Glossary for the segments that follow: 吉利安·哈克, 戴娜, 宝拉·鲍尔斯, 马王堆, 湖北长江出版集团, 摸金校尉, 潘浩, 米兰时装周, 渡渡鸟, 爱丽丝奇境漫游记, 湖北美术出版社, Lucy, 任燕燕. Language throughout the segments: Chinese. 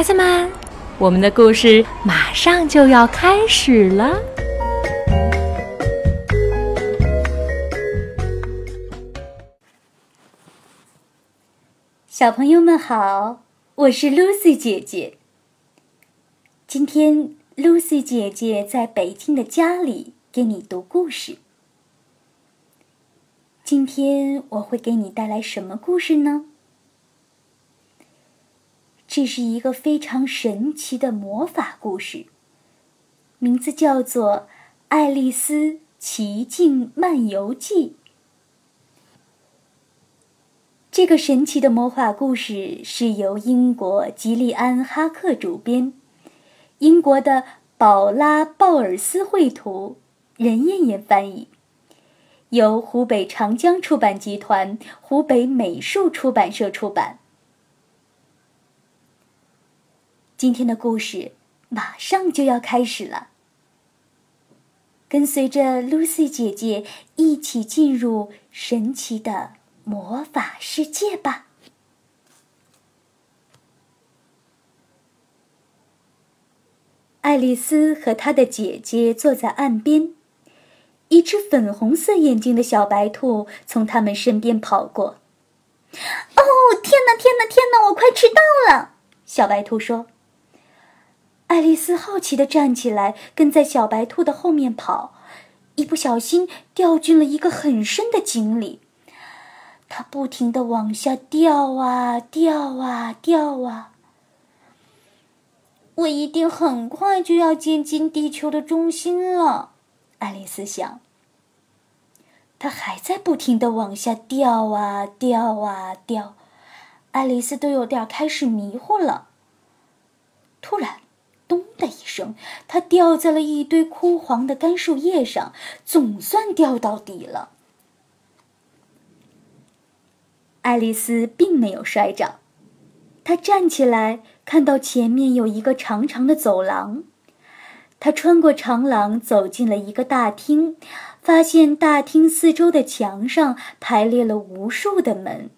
孩子们，我们的故事马上就要开始了。小朋友们好，我是 Lucy 姐姐。今天 Lucy 姐姐在北京的家里给你读故事。今天我会给你带来什么故事呢？这是一个非常神奇的魔法故事，名字叫做《爱丽丝奇境漫游记》。这个神奇的魔法故事是由英国吉利安·哈克主编，英国的宝拉·鲍尔斯绘图，任燕燕翻译，由湖北长江出版集团、湖北美术出版社出版。今天的故事马上就要开始了，跟随着 Lucy 姐姐一起进入神奇的魔法世界吧。爱丽丝和她的姐姐坐在岸边，一只粉红色眼睛的小白兔从他们身边跑过。哦，天哪，天哪，天哪，我快迟到了！小白兔说。爱丽丝好奇地站起来，跟在小白兔的后面跑，一不小心掉进了一个很深的井里。她不停地往下掉啊，掉啊，掉啊。我一定很快就要接近地球的中心了，爱丽丝想。她还在不停地往下掉啊，掉啊，掉。爱丽丝都有点开始迷糊了。突然，咚的一声，它掉在了一堆枯黄的干树叶上，总算掉到底了。爱丽丝并没有摔着，她站起来，看到前面有一个长长的走廊。她穿过长廊，走进了一个大厅，发现大厅四周的墙上排列了无数的门。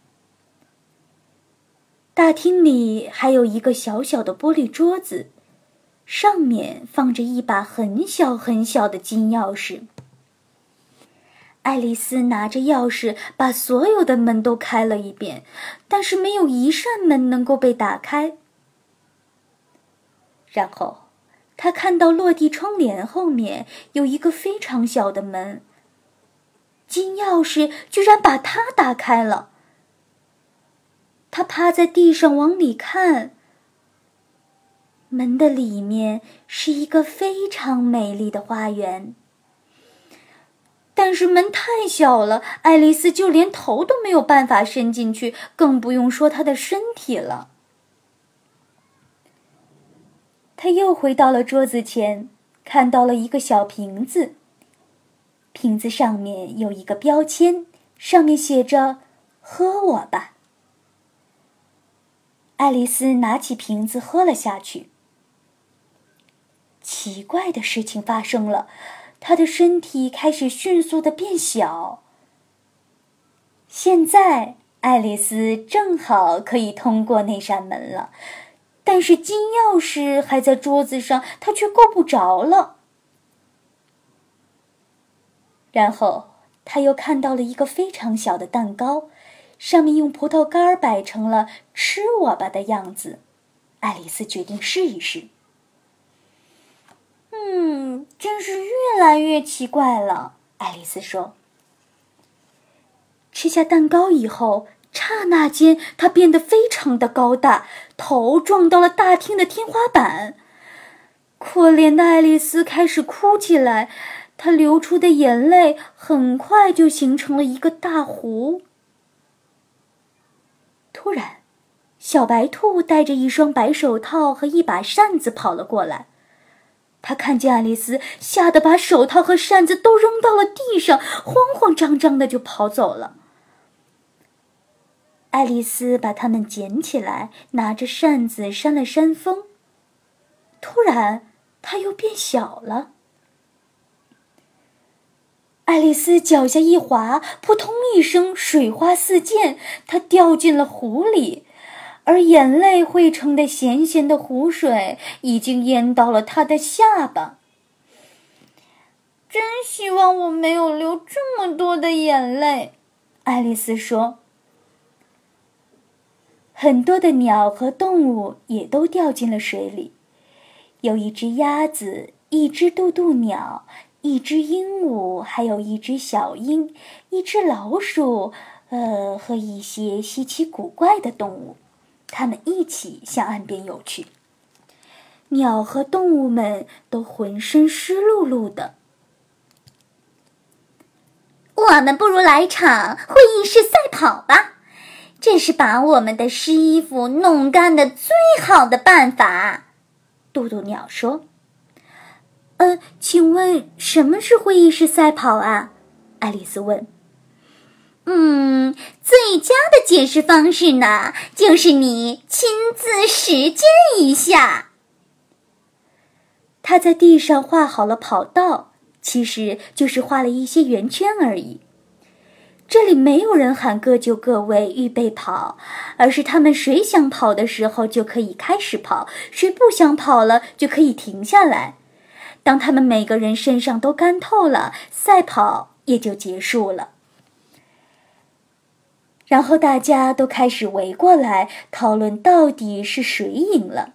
大厅里还有一个小小的玻璃桌子，上面放着一把很小很小的金钥匙。爱丽丝拿着钥匙把所有的门都开了一遍，但是没有一扇门能够被打开。然后，她看到落地窗帘后面有一个非常小的门，金钥匙居然把它打开了。她趴在地上往里看。门的里面是一个非常美丽的花园，但是门太小了，爱丽丝就连头都没有办法伸进去，更不用说她的身体了。她又回到了桌子前，看到了一个小瓶子，瓶子上面有一个标签，上面写着“喝我吧”。爱丽丝拿起瓶子喝了下去。奇怪的事情发生了，她的身体开始迅速地变小。现在，爱丽丝正好可以通过那扇门了，但是金钥匙还在桌子上，她却够不着了。然后，她又看到了一个非常小的蛋糕，上面用葡萄干摆成了吃我吧的样子。爱丽丝决定试一试。真是越来越奇怪了，爱丽丝说。吃下蛋糕以后，刹那间她变得非常的高大，头撞到了大厅的天花板。可怜的爱丽丝开始哭起来，她流出的眼泪很快就形成了一个大湖。突然，小白兔带着一双白手套和一把扇子跑了过来。他看见爱丽丝，吓得把手套和扇子都扔到了地上，慌慌张张的就跑走了。爱丽丝把它们捡起来，拿着扇子扇了扇风。突然，它又变小了。爱丽丝脚下一滑，扑通一声，水花四溅，她掉进了湖里。而眼泪汇成的咸咸的湖水已经淹到了他的下巴。真希望我没有流这么多的眼泪，爱丽丝说。很多的鸟和动物也都掉进了水里，有一只鸭子，一只渡渡鸟，一只鹦鹉，还有一只小鹰，一只老鼠，和一些稀奇古怪的动物，它们一起向岸边游去。鸟和动物们都浑身湿漉漉的。我们不如来场会议室赛跑吧，这是把我们的湿衣服弄干的最好的办法。渡渡鸟说。请问什么是会议室赛跑啊？爱丽丝问。最佳的解释方式呢，就是你亲自实践一下。他在地上画好了跑道，其实就是画了一些圆圈而已。这里没有人喊各就各位预备跑，而是他们谁想跑的时候就可以开始跑，谁不想跑了就可以停下来。当他们每个人身上都干透了，赛跑也就结束了。然后大家都开始围过来讨论到底是谁赢了。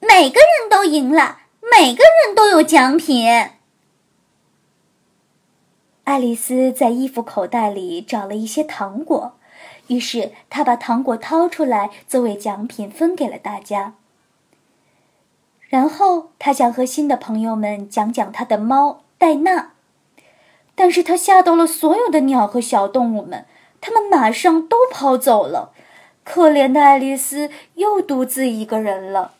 每个人都赢了，每个人都有奖品。爱丽丝在衣服口袋里找了一些糖果，于是她把糖果掏出来作为奖品分给了大家。然后她想和新的朋友们讲讲她的猫戴娜。但是他吓到了所有的鸟和小动物们，他们马上都跑走了，可怜的爱丽丝又独自一个人了。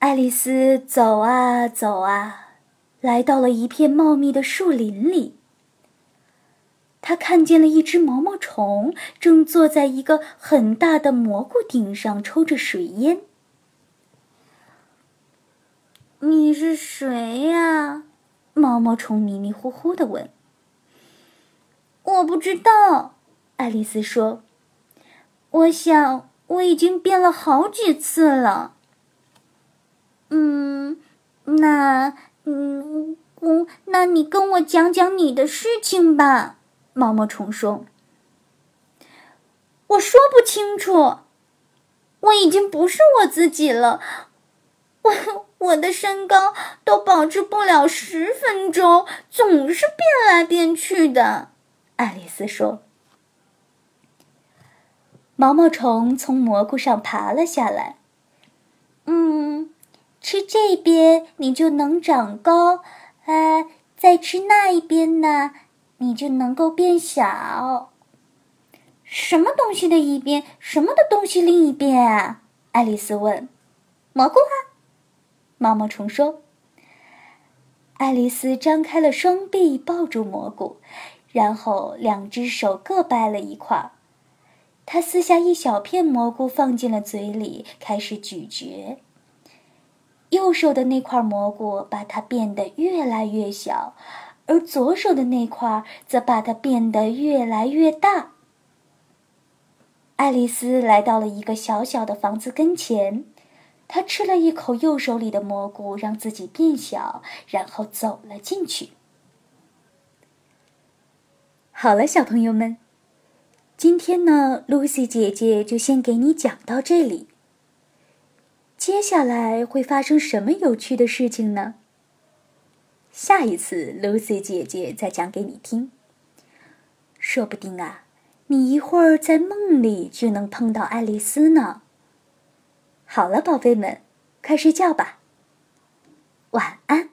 爱丽丝走啊走啊，来到了一片茂密的树林里。她看见了一只毛毛虫正坐在一个很大的蘑菇顶上抽着水烟。你是谁呀？毛毛虫迷迷糊糊地问。我不知道，爱丽丝说。我想我已经变了好几次了。那你跟我讲讲你的事情吧，毛毛虫说。我说不清楚，我已经不是我自己了。我的身高都保持不了10分钟，总是变来变去的，爱丽丝说。毛毛虫从蘑菇上爬了下来。吃这边你就能长高，再吃那一边呢，你就能够变小。什么东西的一边，什么的东西另一边啊？爱丽丝问。蘑菇啊，毛毛虫说。爱丽丝张开了双臂抱住蘑菇，然后两只手各掰了一块儿。她撕下一小片蘑菇放进了嘴里，开始咀嚼。右手的那块蘑菇把它变得越来越小，而左手的那块则把它变得越来越大。爱丽丝来到了一个小小的房子跟前。他吃了一口右手里的蘑菇，让自己变小，然后走了进去。好了，小朋友们，今天呢， Lucy 姐姐就先给你讲到这里。接下来会发生什么有趣的事情呢？下一次 Lucy 姐姐再讲给你听。说不定啊，你一会儿在梦里就能碰到爱丽丝呢。好了，宝贝们，快睡觉吧，晚安。